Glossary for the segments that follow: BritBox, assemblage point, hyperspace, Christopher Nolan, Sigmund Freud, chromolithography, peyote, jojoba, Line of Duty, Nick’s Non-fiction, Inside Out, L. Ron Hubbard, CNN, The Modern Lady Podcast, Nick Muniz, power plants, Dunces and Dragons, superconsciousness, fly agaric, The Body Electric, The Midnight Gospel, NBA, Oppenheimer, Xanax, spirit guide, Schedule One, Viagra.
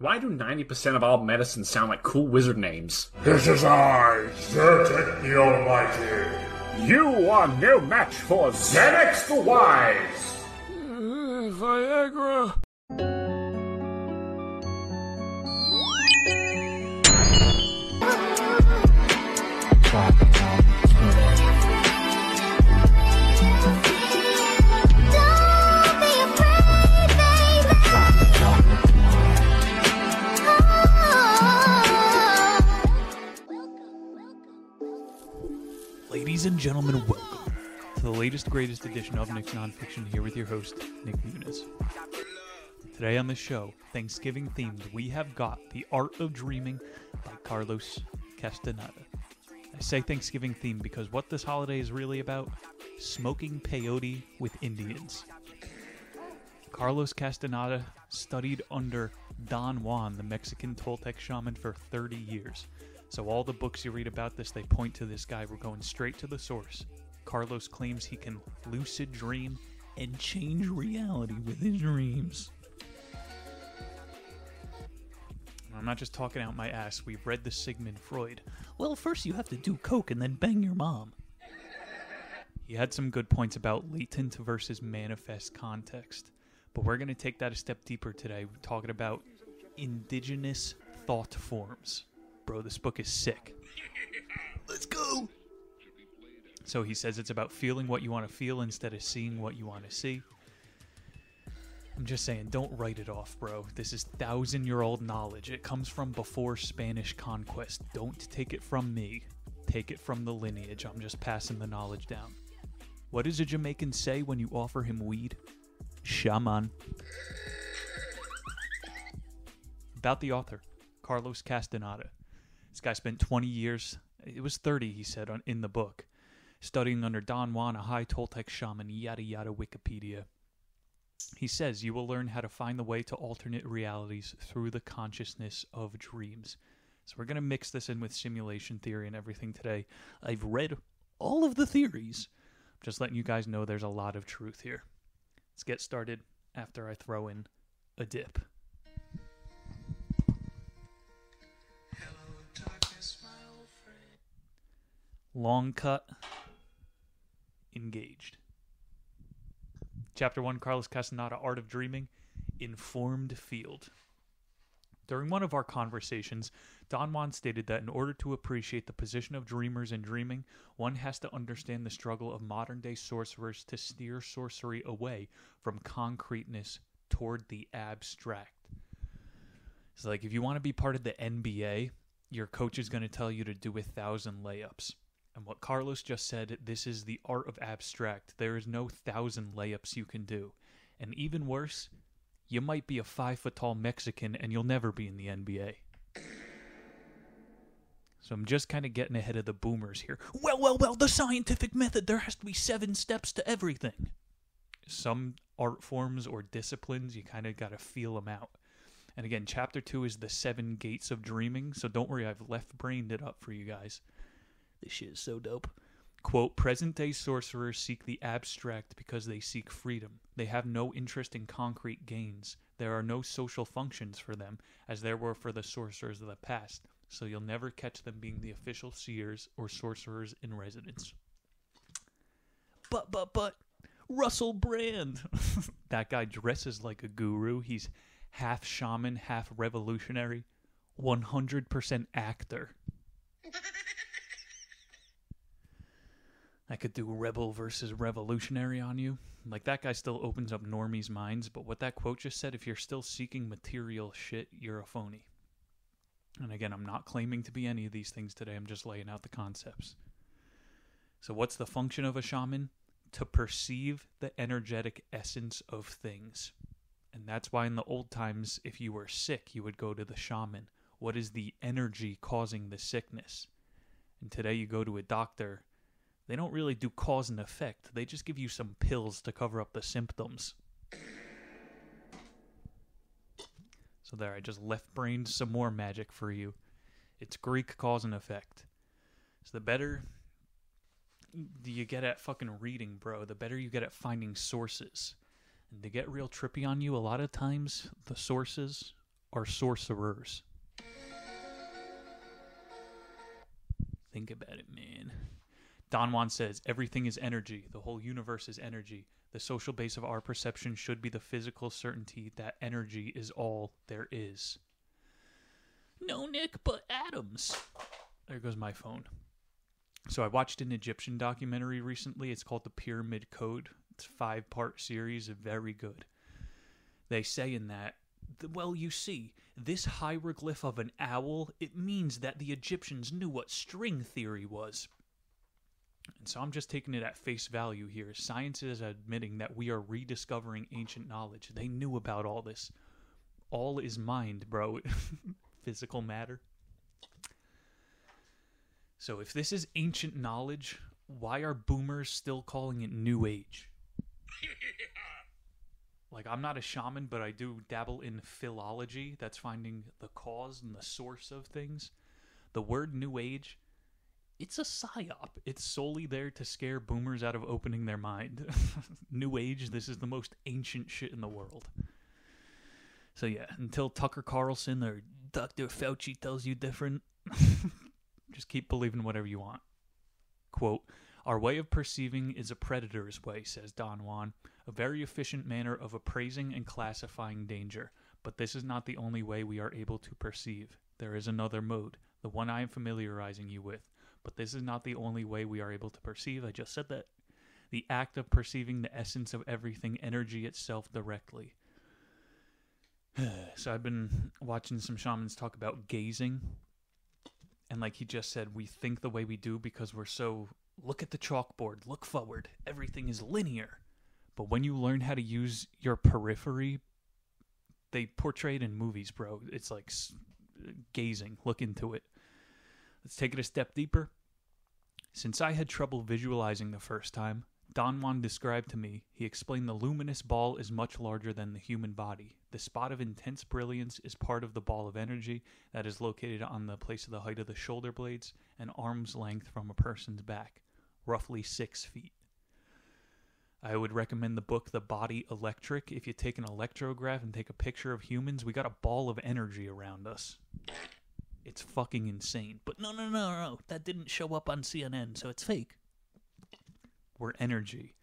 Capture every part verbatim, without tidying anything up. Why do ninety percent of all medicines sound like cool wizard names? This is I, Zertek the Almighty. You are no match for Xanax the Wise. Uh, Viagra. Ladies and gentlemen, welcome to the latest, greatest edition of Nick's Non-fiction, here with your host, Nick Muniz. Today on the show, Thanksgiving-themed, we have got The Art of Dreaming by Carlos Castaneda. I say Thanksgiving-themed because what this holiday is really about? Smoking peyote with Indians. Carlos Castaneda studied under Don Juan, the Mexican Toltec shaman, for thirty years. So all the books you read about this, they point to this guy. We're going straight to the source. Carlos claims he can lucid dream and change reality with his dreams. And I'm not just talking out my ass. We've read the Sigmund Freud. Well, first you have to do coke and then bang your mom. He had some good points about latent versus manifest context. But we're going to take that a step deeper today. We're talking about indigenous thought forms. Bro, this book is sick. Let's go! So he says it's about feeling what you want to feel instead of seeing what you want to see. I'm just saying, don't write it off, bro. This is thousand-year-old knowledge. It comes from before Spanish conquest. Don't take it from me. Take it from the lineage. I'm just passing the knowledge down. What does a Jamaican say when you offer him weed? Shaman. About the author, Carlos Castaneda. This guy spent twenty years, it was thirty, he said, on, in the book, studying under Don Juan, a high Toltec shaman, yada yada Wikipedia. He says, you will learn how to find the way to alternate realities through the consciousness of dreams. So we're going to mix this in with simulation theory and everything today. I've read all of the theories. I'm just letting you guys know there's a lot of truth here. Let's get started after I throw in a dip. Long cut. Engaged. Chapter one, Carlos Castaneda, Art of Dreaming, Informed Field. During one of our conversations, Don Juan stated that in order to appreciate the position of dreamers in dreaming, one has to understand the struggle of modern-day sorcerers to steer sorcery away from concreteness toward the abstract. It's like, if you want to be part of the N B A, your coach is going to tell you to do a thousand layups. And what Carlos just said, this is the art of abstract. There is no thousand layups you can do. And even worse, you might be a five-foot-tall Mexican and you'll never be in the N B A. So I'm just kind of getting ahead of the boomers here. Well, well, well, the scientific method, there has to be seven steps to everything. Some art forms or disciplines, you kind of got to feel them out. And again, chapter two is the seven gates of dreaming, so don't worry, I've left-brained it up for you guys. This shit is so dope. Quote, present-day sorcerers seek the abstract because they seek freedom. They have no interest in concrete gains. There are no social functions for them, as there were for the sorcerers of the past, so you'll never catch them being the official seers or sorcerers in residence. But, but, but, Russell Brand! That guy dresses like a guru. He's half shaman, half revolutionary, one hundred percent actor. I could do rebel versus revolutionary on you. Like, that guy still opens up normies' minds, but what that quote just said, if you're still seeking material shit, you're a phony. And again, I'm not claiming to be any of these things today. I'm just laying out the concepts. So what's the function of a shaman? To perceive the energetic essence of things. And that's why in the old times, if you were sick, you would go to the shaman. What is the energy causing the sickness? And today you go to a doctor. They don't really do cause and effect. They just give you some pills to cover up the symptoms. So there, I just left-brained some more magic for you. It's Greek cause and effect. So the better you get at fucking reading, bro, the better you get at finding sources. And to get real trippy on you, a lot of times the sources are sorcerers. Think about it, man. Don Juan says, everything is energy. The whole universe is energy. The social base of our perception should be the physical certainty that energy is all there is. No, Nick, but atoms. There goes my phone. So I watched an Egyptian documentary recently. It's called The Pyramid Code. It's a five-part series. Very good. They say in that, well, you see, this hieroglyph of an owl, it means that the Egyptians knew what string theory was. And so I'm just taking it at face value here. Science is admitting that we are rediscovering ancient knowledge. They knew about all this. All is mind, bro. Physical matter. So if this is ancient knowledge, why are boomers still calling it New Age? Like, I'm not a shaman, but I do dabble in philology. That's finding the cause and the source of things. The word New Age, it's a psyop. It's solely there to scare boomers out of opening their mind. New Age, this is the most ancient shit in the world. So yeah, until Tucker Carlson or Doctor Fauci tells you different, just keep believing whatever you want. Quote, our way of perceiving is a predator's way, says Don Juan, a very efficient manner of appraising and classifying danger. But this is not the only way we are able to perceive. There is another mode, the one I am familiarizing you with. But this is not the only way we are able to perceive. I just said that. The act of perceiving the essence of everything, energy itself, directly. So I've been watching some shamans talk about gazing. And like he just said, we think the way we do because we're so... Look at the chalkboard. Look forward. Everything is linear. But when you learn how to use your periphery, they portray it in movies, bro. It's like gazing. Look into it. Let's take it a step deeper. Since I had trouble visualizing the first time, Don Juan described to me, he explained the luminous ball is much larger than the human body. The spot of intense brilliance is part of the ball of energy that is located on the place of the height of the shoulder blades and arm's length from a person's back, roughly six feet. I would recommend the book The Body Electric. If you take an electrograph and take a picture of humans, we got a ball of energy around us. It's fucking insane. But no, no, no, no, that didn't show up on C N N, so it's fake. We're energy.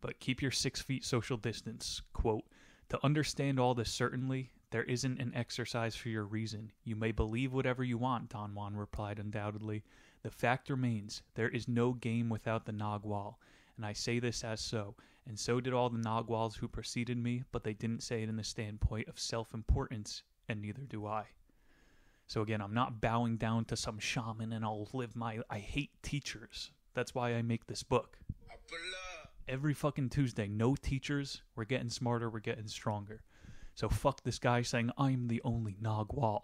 But keep your six feet social distance. Quote, to understand all this certainly, there isn't an exercise for your reason. You may believe whatever you want, Don Juan replied undoubtedly. The fact remains, there is no game without the Nagual. And I say this as so, and so did all the Naguals who preceded me, but they didn't say it in the standpoint of self-importance, and neither do I. So again, I'm not bowing down to some shaman and I'll live my... I hate teachers. That's why I make this book. Every fucking Tuesday, no teachers. We're getting smarter. We're getting stronger. So fuck this guy saying, I'm the only Nagual.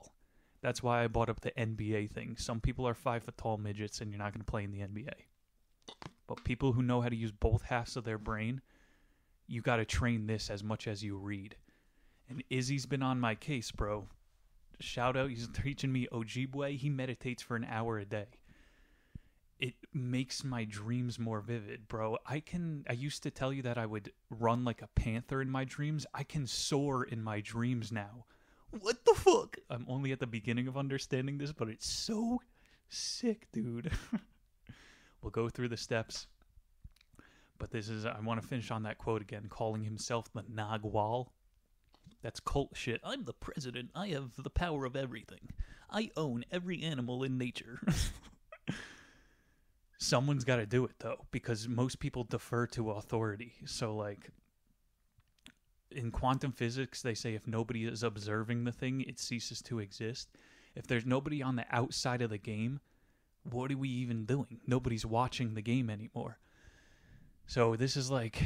That's why I brought up the N B A thing. Some people are five foot tall midgets and you're not going to play in the N B A. But people who know how to use both halves of their brain, you got to train this as much as you read. And Izzy's been on my case, bro. Shout out, he's teaching me Ojibwe. He meditates for an hour a day. It makes my dreams more vivid, bro. I can, I used to tell you that I would run like a panther in my dreams. I can soar in my dreams now. What the fuck? I'm only at the beginning of understanding this, but it's so sick, dude. We'll go through the steps. But this is, I want to finish on that quote again, calling himself the Nagual. That's cult shit. I'm the president. I have the power of everything. I own every animal in nature. Someone's got to do it, though, because most people defer to authority. So, like, in quantum physics, they say if nobody is observing the thing, it ceases to exist. If there's nobody on the outside of the game, what are we even doing? Nobody's watching the game anymore. So this is like...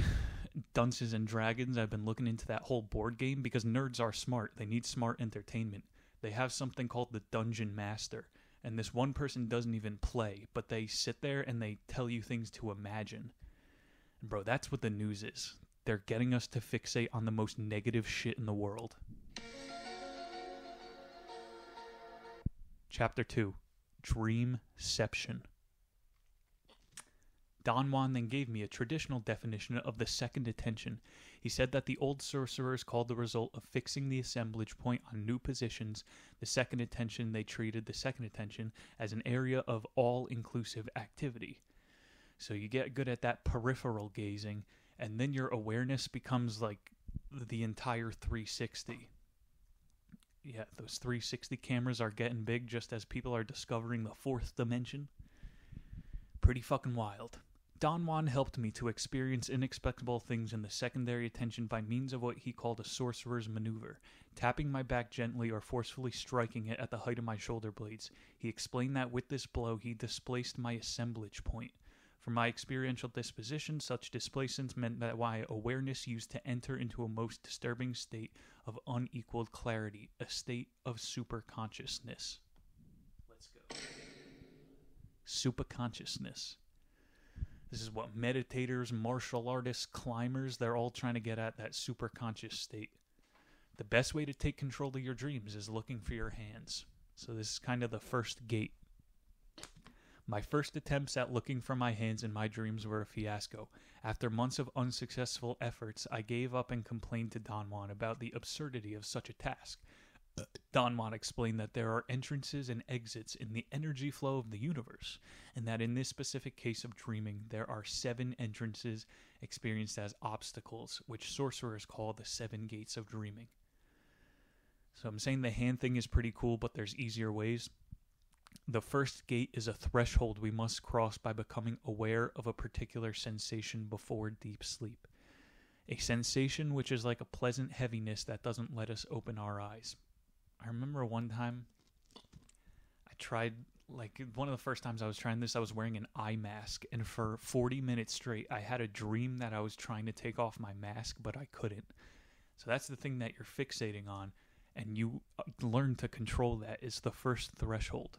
Dunces and Dragons. I've been looking into that whole board game because nerds are smart. They need smart entertainment. They have something called the Dungeon Master, and this one person doesn't even play, but they sit there and they tell you things to imagine. And bro, that's what the news is. They're getting us to fixate on the most negative shit in the world. Chapter two, Dreamception. Don Juan then gave me a traditional definition of the second attention. He said that the old sorcerers called the result of fixing the assemblage point on new positions the second attention. They treated the second attention as an area of all-inclusive activity. So you get good at that peripheral gazing, and then your awareness becomes like the entire three sixty. Yeah, those three sixty cameras are getting big just as people are discovering the fourth dimension. Pretty fucking wild. Don Juan helped me to experience inexplicable things in the secondary attention by means of what he called a sorcerer's maneuver, tapping my back gently or forcefully striking it at the height of my shoulder blades. He explained that with this blow, he displaced my assemblage point. From my experiential disposition, such displacements meant that my awareness used to enter into a most disturbing state of unequaled clarity, a state of superconsciousness. Let's go. Superconsciousness. This is what meditators, martial artists, climbers, they're all trying to get at, that superconscious state. The best way to take control of your dreams is looking for your hands. So this is kind of the first gate. My first attempts at looking for my hands in my dreams were a fiasco. After months of unsuccessful efforts, I gave up and complained to Don Juan about the absurdity of such a task. Don Juan explained that there are entrances and exits in the energy flow of the universe, and that in this specific case of dreaming, there are seven entrances experienced as obstacles, which sorcerers call the seven gates of dreaming. So I'm saying the hand thing is pretty cool, but there's easier ways. The first gate is a threshold we must cross by becoming aware of a particular sensation before deep sleep. A sensation which is like a pleasant heaviness that doesn't let us open our eyes. I remember one time I tried, like one of the first times I was trying this, I was wearing an eye mask, and for forty minutes straight, I had a dream that I was trying to take off my mask, but I couldn't. So that's the thing that you're fixating on, and you learn to control that is the first threshold.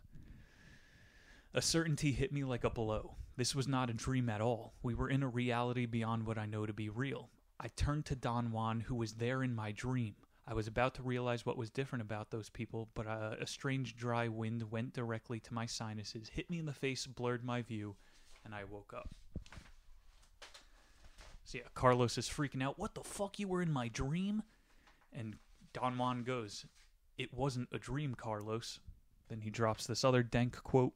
A certainty hit me like a blow. This was not a dream at all. We were in a reality beyond what I know to be real. I turned to Don Juan, who was there in my dream. I was about to realize what was different about those people, but a, a strange dry wind went directly to my sinuses, hit me in the face, blurred my view, and I woke up. So yeah, Carlos is freaking out. What the fuck? You were in my dream? And Don Juan goes, "It wasn't a dream, Carlos." Then he drops this other dank quote.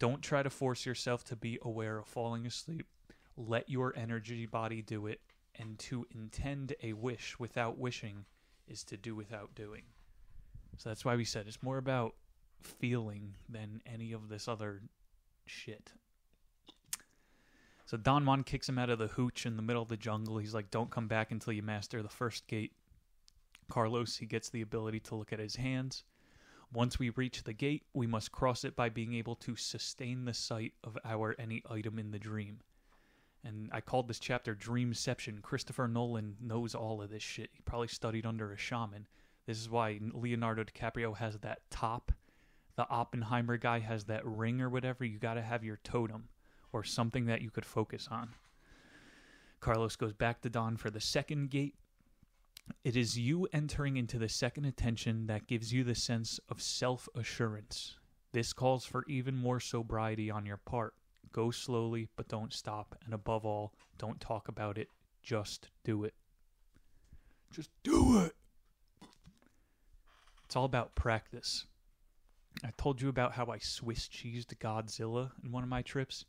"Don't try to force yourself to be aware of falling asleep. Let your energy body do it. And to intend a wish without wishing is to do without doing." So that's why we said it's more about feeling than any of this other shit. So Don Juan kicks him out of the hooch in the middle of the jungle. He's like, "Don't come back until you master the first gate." Carlos, he gets the ability to look at his hands. Once we reach the gate, we must cross it by being able to sustain the sight of our any item in the dream. And I called this chapter Dreamception. Christopher Nolan knows all of this shit. He probably studied under a shaman. This is why Leonardo DiCaprio has that top. The Oppenheimer guy has that ring or whatever. You gotta have your totem or something that you could focus on. Carlos goes back to Don for the second gate. It is you entering into the second attention that gives you the sense of self-assurance. This calls for even more sobriety on your part. Go slowly, but don't stop. And above all, don't talk about it. Just do it. Just do it! It's all about practice. I told you about how I Swiss cheesed Godzilla in one of my trips.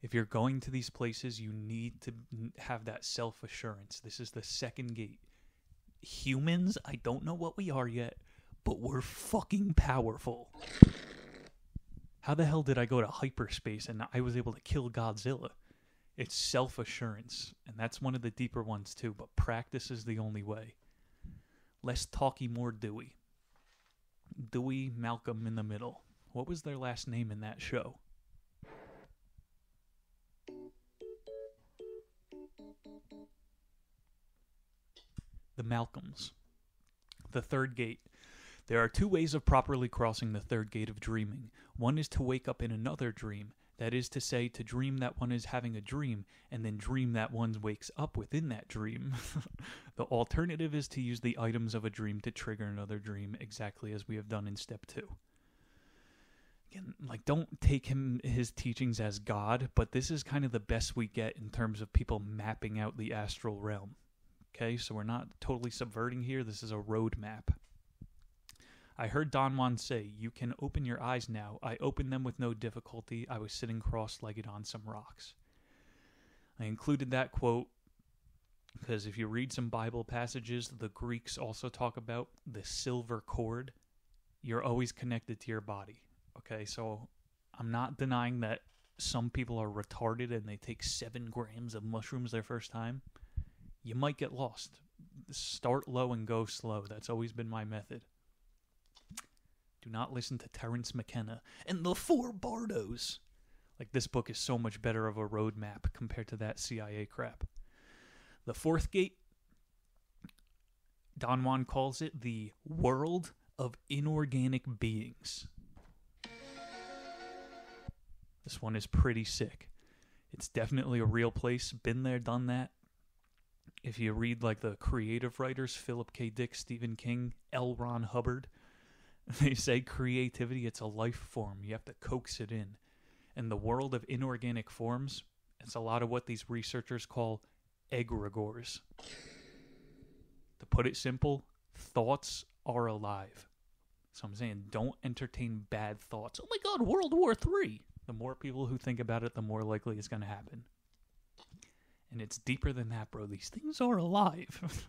If you're going to these places, you need to have that self-assurance. This is the second gate. Humans, I don't know what we are yet, but we're fucking powerful. How the hell did I go to hyperspace and I was able to kill Godzilla? It's self-assurance, and that's one of the deeper ones too, but practice is the only way. Less talky, more Dewey. Dewey, Malcolm in the Middle. What was their last name in that show? The Malcolms. The third gate. There are two ways of properly crossing the third gate of dreaming. One is to wake up in another dream, that is to say, to dream that one is having a dream, and then dream that one wakes up within that dream. The alternative is to use the items of a dream to trigger another dream, exactly as we have done in step two. like, don't take him his teachings as God, but this is kind of the best we get in terms of people mapping out the astral realm. Okay, so we're not totally subverting here. This is a roadmap. I heard Don Juan say, "You can open your eyes now. I opened them with no difficulty. I was sitting cross-legged on some rocks." I included that quote because if you read some Bible passages, the Greeks also talk about the silver cord. You're always connected to your body. Okay, so I'm not denying that some people are retarded and they take seven grams of mushrooms their first time. You might get lost. Start low and go slow. That's always been my method. Do not listen to Terence McKenna and the Four Bardos. Like, this book is so much better of a roadmap compared to that C I A crap. The fourth gate, Don Juan calls it the world of inorganic beings. This one is pretty sick. It's definitely a real place. Been there, done that. If you read, like, the creative writers, Philip K. Dick, Stephen King, L. Ron Hubbard, they say creativity, it's a life form. You have to coax it in. And the world of inorganic forms, it's a lot of what these researchers call egregores. To put it simple, thoughts are alive. So I'm saying don't entertain bad thoughts. Oh my God, World War Three! The more people who think about it, the more likely it's going to happen. And it's deeper than that, bro. These things are alive.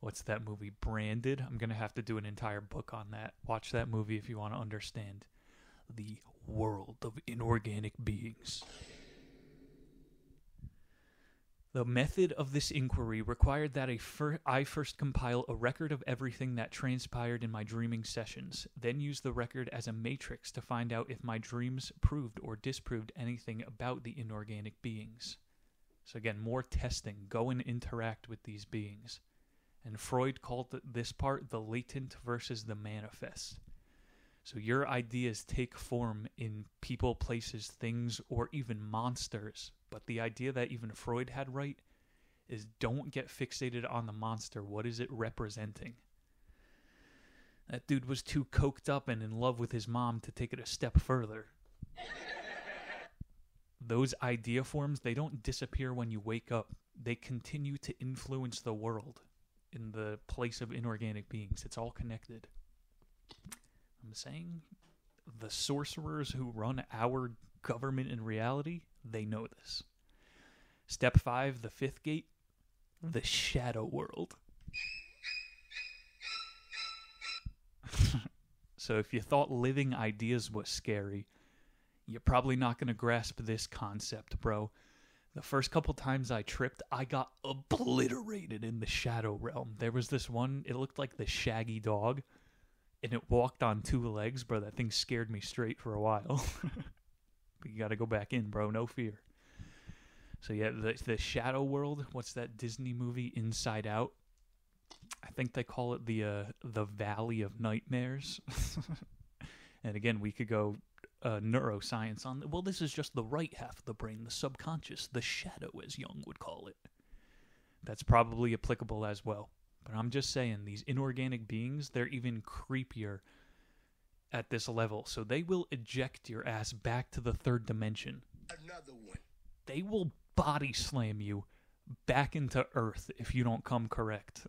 What's that movie, Branded? I'm going to have to do an entire book on that. Watch that movie if you want to understand the world of inorganic beings. The method of this inquiry required that I, fir- I first compile a record of everything that transpired in my dreaming sessions, then use the record as a matrix to find out if my dreams proved or disproved anything about the inorganic beings. So again, more testing. Go and interact with these beings. And Freud called this part the latent versus the manifest. So your ideas take form in people, places, things, or even monsters. But the idea that even Freud had right is don't get fixated on the monster. What is it representing? That dude was too coked up and in love with his mom to take it a step further. Those idea forms, they don't disappear when you wake up. They continue to influence the world in the place of inorganic beings. It's all connected. I'm saying the sorcerers who run our government in reality, they know this. Step five, the fifth gate, the shadow world. So if you thought living ideas was scary, you're probably not going to grasp this concept, bro. The first couple times I tripped, I got obliterated in the shadow realm. There was this one, it looked like the shaggy dog, and it walked on two legs, bro. That thing scared me straight for a while. But you got to go back in, bro. No fear. So yeah, the, the shadow world. What's that Disney movie, Inside Out? I think they call it the uh, the Valley of Nightmares. And again, we could go uh, neuroscience on. The, well, this is just the right half of the brain, the subconscious, the shadow, as Jung would call it. That's probably applicable as well. But I'm just saying, these inorganic beings, they're even creepier at this level. So they will eject your ass back to the third dimension. Another one. They will body slam you back into Earth if you don't come correct.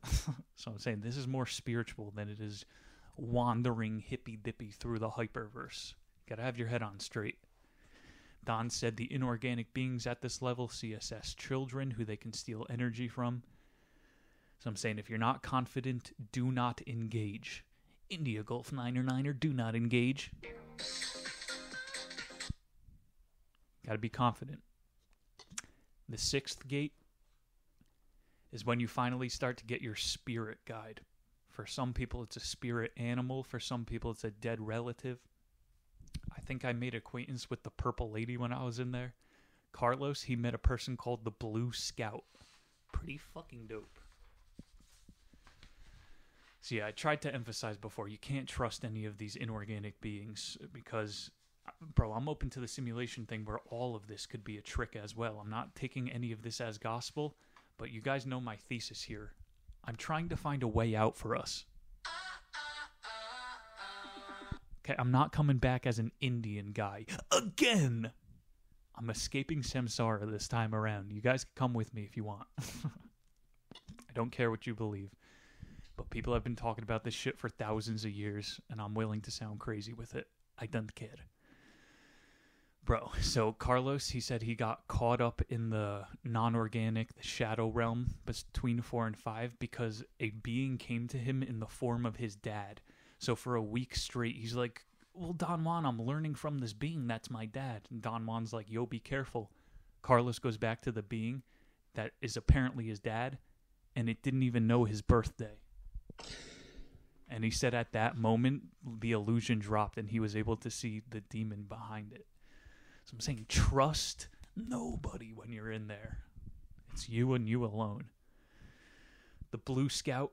So I'm saying this is more spiritual than it is wandering hippy-dippy through the hyperverse. Gotta have your head on straight. Don said the inorganic beings at this level C S S children who they can steal energy from. So I'm saying if you're not confident, do not engage. India Gulf nine nine er, do not engage. Gotta be confident. The sixth gate is when you finally start to get your spirit guide. For some people, it's a spirit animal. For some people, it's a dead relative. I think I made acquaintance with the purple lady when I was in there. Carlos, he met a person called the Blue Scout. Pretty fucking dope. So yeah, I tried to emphasize before, you can't trust any of these inorganic beings because, bro, I'm open to the simulation thing where all of this could be a trick as well. I'm not taking any of this as gospel, but you guys know my thesis here. I'm trying to find a way out for us. Okay, I'm not coming back as an Indian guy again. I'm escaping samsara this time around. You guys can come with me if you want. I don't care what you believe. But people have been talking about this shit for thousands of years, and I'm willing to sound crazy with it. I don't care. Bro, so Carlos, he said he got caught up in the non-organic, the shadow realm between four and five because a being came to him in the form of his dad. So for a week straight, he's like, well, Don Juan, I'm learning from this being. That's my dad. And Don Juan's like, yo, be careful. Carlos goes back to the being that is apparently his dad, and it didn't even know his birthday. And he said at that moment, the illusion dropped, and he was able to see the demon behind it. So I'm saying trust nobody when you're in there. It's you and you alone. The Blue Scout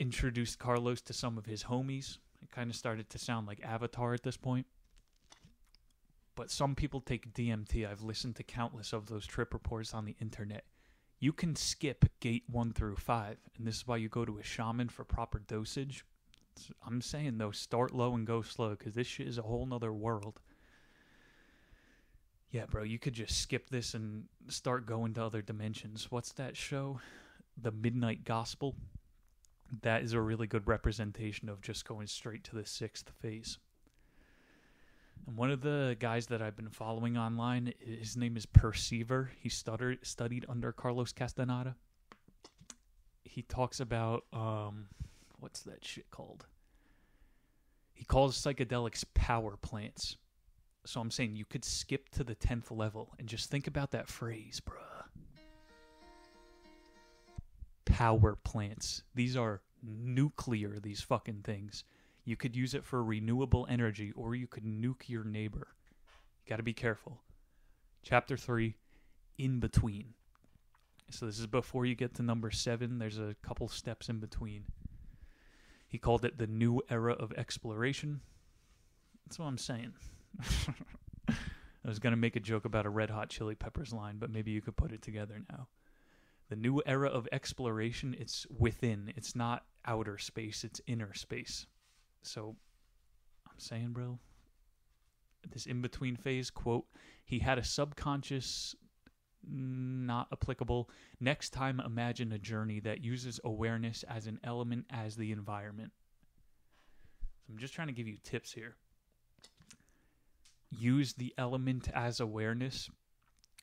introduced Carlos to some of his homies. It kind of started to sound like Avatar at this point. But some people take D M T. I've listened to countless of those trip reports on the internet. You can skip gate one through five, and this is why you go to a shaman for proper dosage. I'm saying, though, start low and go slow, because this shit is a whole nother world. Yeah, bro, you could just skip this and start going to other dimensions. What's that show? The Midnight Gospel. That is a really good representation of just going straight to the sixth phase. And one of the guys that I've been following online, his name is Perceiver. He stuttered, studied under Carlos Castaneda. He talks about, um, what's that shit called? He calls psychedelics power plants. So I'm saying you could skip to the tenth level and just think about that phrase, bruh. Power plants. These are nuclear, these fucking things. You could use it for renewable energy, or you could nuke your neighbor. You got to be careful. Chapter three, in between. So this is before you get to number seven. There's a couple steps in between. He called it the new era of exploration. That's what I'm saying. I was going to make a joke about a Red Hot Chili Peppers line, but maybe you could put it together now. The new era of exploration, it's within. It's not outer space, it's inner space. So, I'm saying, bro, this in-between phase, quote, he had a subconscious, not applicable. Next time, imagine a journey that uses awareness as an element, as the environment. So I'm just trying to give you tips here. Use the element as awareness.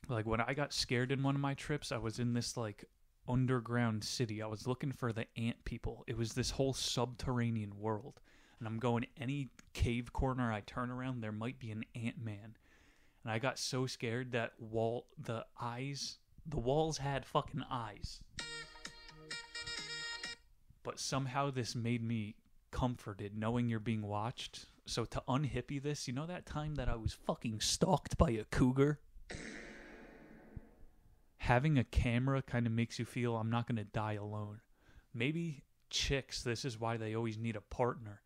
Like, when I got scared in one of my trips, I was in this, like, underground city. I was looking for the ant people. It was this whole subterranean world. And I'm going any cave corner I turn around, there might be an ant man. And I got so scared that wall, the eyes, the walls had fucking eyes. But somehow this made me comforted, knowing you're being watched. So to unhippie this, you know that time that I was fucking stalked by a cougar? Having a camera kind of makes you feel, I'm not going to die alone. Maybe chicks, this is why they always need a partner.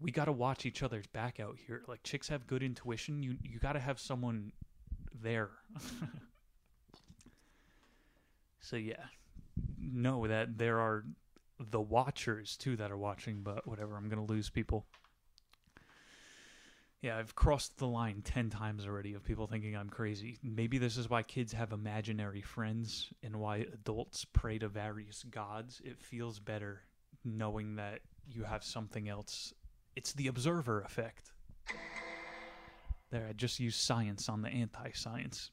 We got to watch each other's back out here. Like, chicks have good intuition. You you got to have someone there. So, yeah. Know that there are the watchers, too, that are watching, but whatever. I'm going to lose people. Yeah, I've crossed the line ten times already of people thinking I'm crazy. Maybe this is why kids have imaginary friends and why adults pray to various gods. It feels better knowing that you have something else. It's the observer effect. There, I just used science on the anti-science.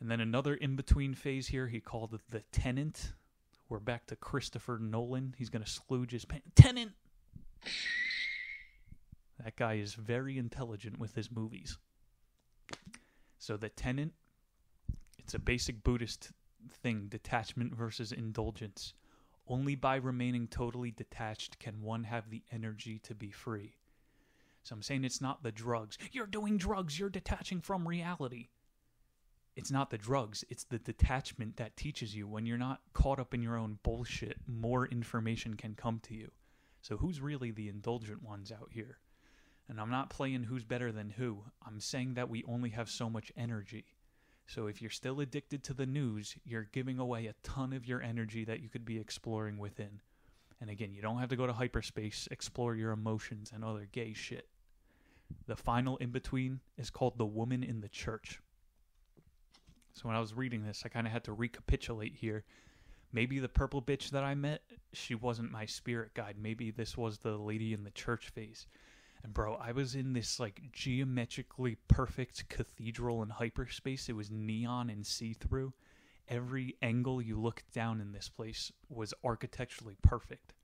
And then another in-between phase here, he called it the Tenet. We're back to Christopher Nolan. He's going to splooge his pen. Tenet! That guy is very intelligent with his movies. So the Tenet, it's a basic Buddhist thing, detachment versus indulgence. Only by remaining totally detached can one have the energy to be free. So I'm saying it's not the drugs. You're doing drugs. You're detaching from reality. It's not the drugs. It's the detachment that teaches you. When you're not caught up in your own bullshit, more information can come to you. So who's really the indulgent ones out here? And I'm not playing who's better than who. I'm saying that we only have so much energy. So if you're still addicted to the news, you're giving away a ton of your energy that you could be exploring within. And again, you don't have to go to hyperspace, explore your emotions, and other gay shit. The final in-between is called The Woman in the Church. So when I was reading this, I kind of had to recapitulate here. Maybe the purple bitch that I met, she wasn't my spirit guide. Maybe this was the lady in the church phase. And bro, I was in this like geometrically perfect cathedral in hyperspace. It was neon and see-through. Every angle you looked down in this place was architecturally perfect.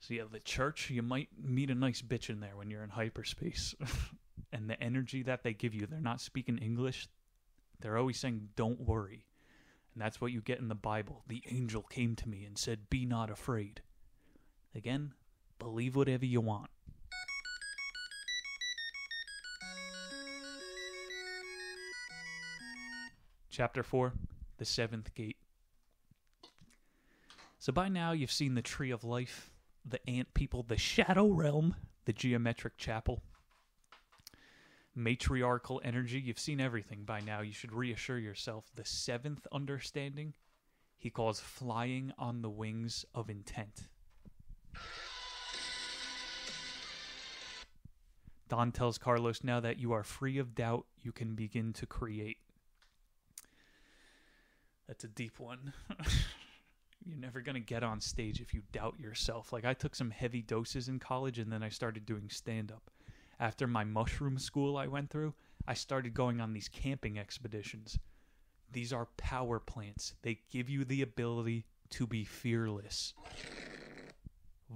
So yeah, the church, you might meet a nice bitch in there when you're in hyperspace. And the energy that they give you, they're not speaking English. They're always saying, don't worry. And that's what you get in the Bible. The angel came to me and said, be not afraid. Again, believe whatever you want. Chapter four, The Seventh Gate. So by now you've seen the Tree of Life, the Ant People, the Shadow Realm, the Geometric Chapel, matriarchal energy. You've seen everything by now. You should reassure yourself. The seventh understanding, he calls flying on the wings of intent. Don tells Carlos now that you are free of doubt. You can begin to create. That's a deep one. You're never going to get on stage if you doubt yourself. Like, I took some heavy doses in college, and then I started doing stand-up. After my mushroom school I went through, I started going on these camping expeditions. These are power plants. They give you the ability to be fearless.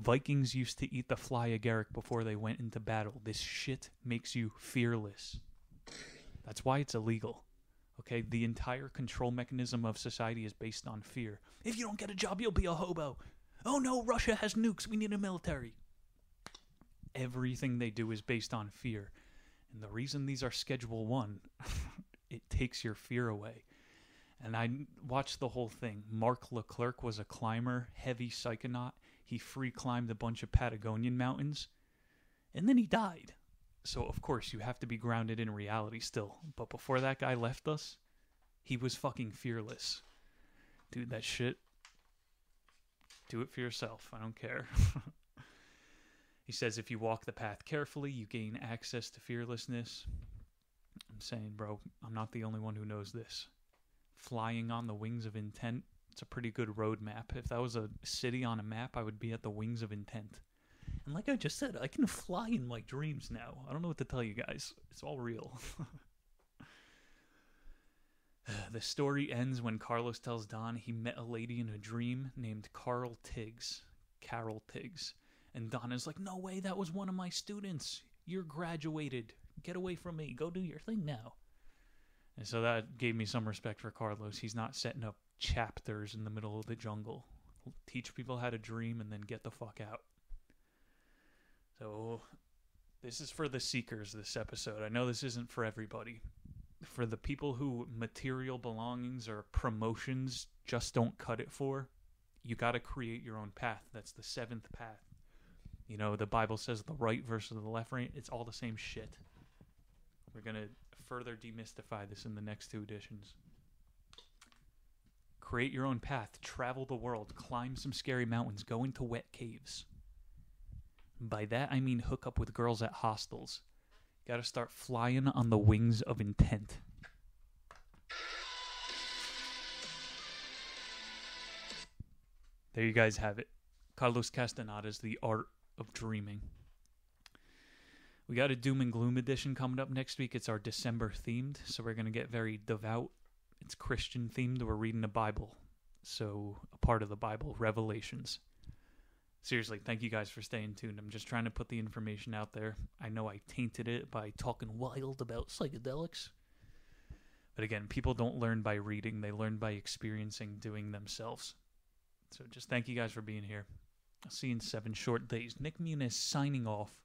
Vikings used to eat the fly agaric before they went into battle. This shit makes you fearless. That's why it's illegal. Okay, the entire control mechanism of society is based on fear. If you don't get a job, you'll be a hobo. Oh no, Russia has nukes. We need a military. Everything they do is based on fear. And the reason these are Schedule one, it takes your fear away. And I watched the whole thing. Mark Leclerc was a climber, heavy psychonaut. He free climbed a bunch of Patagonian mountains. And then he died. So, of course, you have to be grounded in reality still. But before that guy left us, he was fucking fearless. Dude, that shit. Do it for yourself. I don't care. He says, if you walk the path carefully, you gain access to fearlessness. I'm saying, bro, I'm not the only one who knows this. Flying on the wings of intent, it's a pretty good roadmap. If that was a city on a map, I would be at the wings of intent. And like I just said, I can fly in my dreams now. I don't know what to tell you guys. It's all real. The story ends when Carlos tells Don he met a lady in a dream named Carl Tiggs. Carol Tiggs. And Don is like, no way, that was one of my students. You're graduated. Get away from me. Go do your thing now. And so that gave me some respect for Carlos. He's not setting up chapters in the middle of the jungle. He'll teach people how to dream and then get the fuck out. So, this is for the seekers, this episode. I know this isn't for everybody. For the people who material belongings or promotions just don't cut it for, you got to create your own path. That's the seventh path. You know, the Bible says the right versus the left right. It's all the same shit. We're going to further demystify this in the next two editions. Create your own path. Travel the world. Climb some scary mountains. Go into wet caves. By that, I mean hook up with girls at hostels. Got to start flying on the wings of intent. There you guys have it. Carlos Castaneda's The Art of Dreaming. We got a Doom and Gloom edition coming up next week. It's our December themed, so we're going to get very devout. It's Christian themed. We're reading the Bible, so a part of the Bible, Revelations. Seriously, thank you guys for staying tuned. I'm just trying to put the information out there. I know I tainted it by talking wild about psychedelics. But again, people don't learn by reading. They learn by experiencing, doing themselves. So just thank you guys for being here. I'll see you in seven short days. Nick Muniz signing off.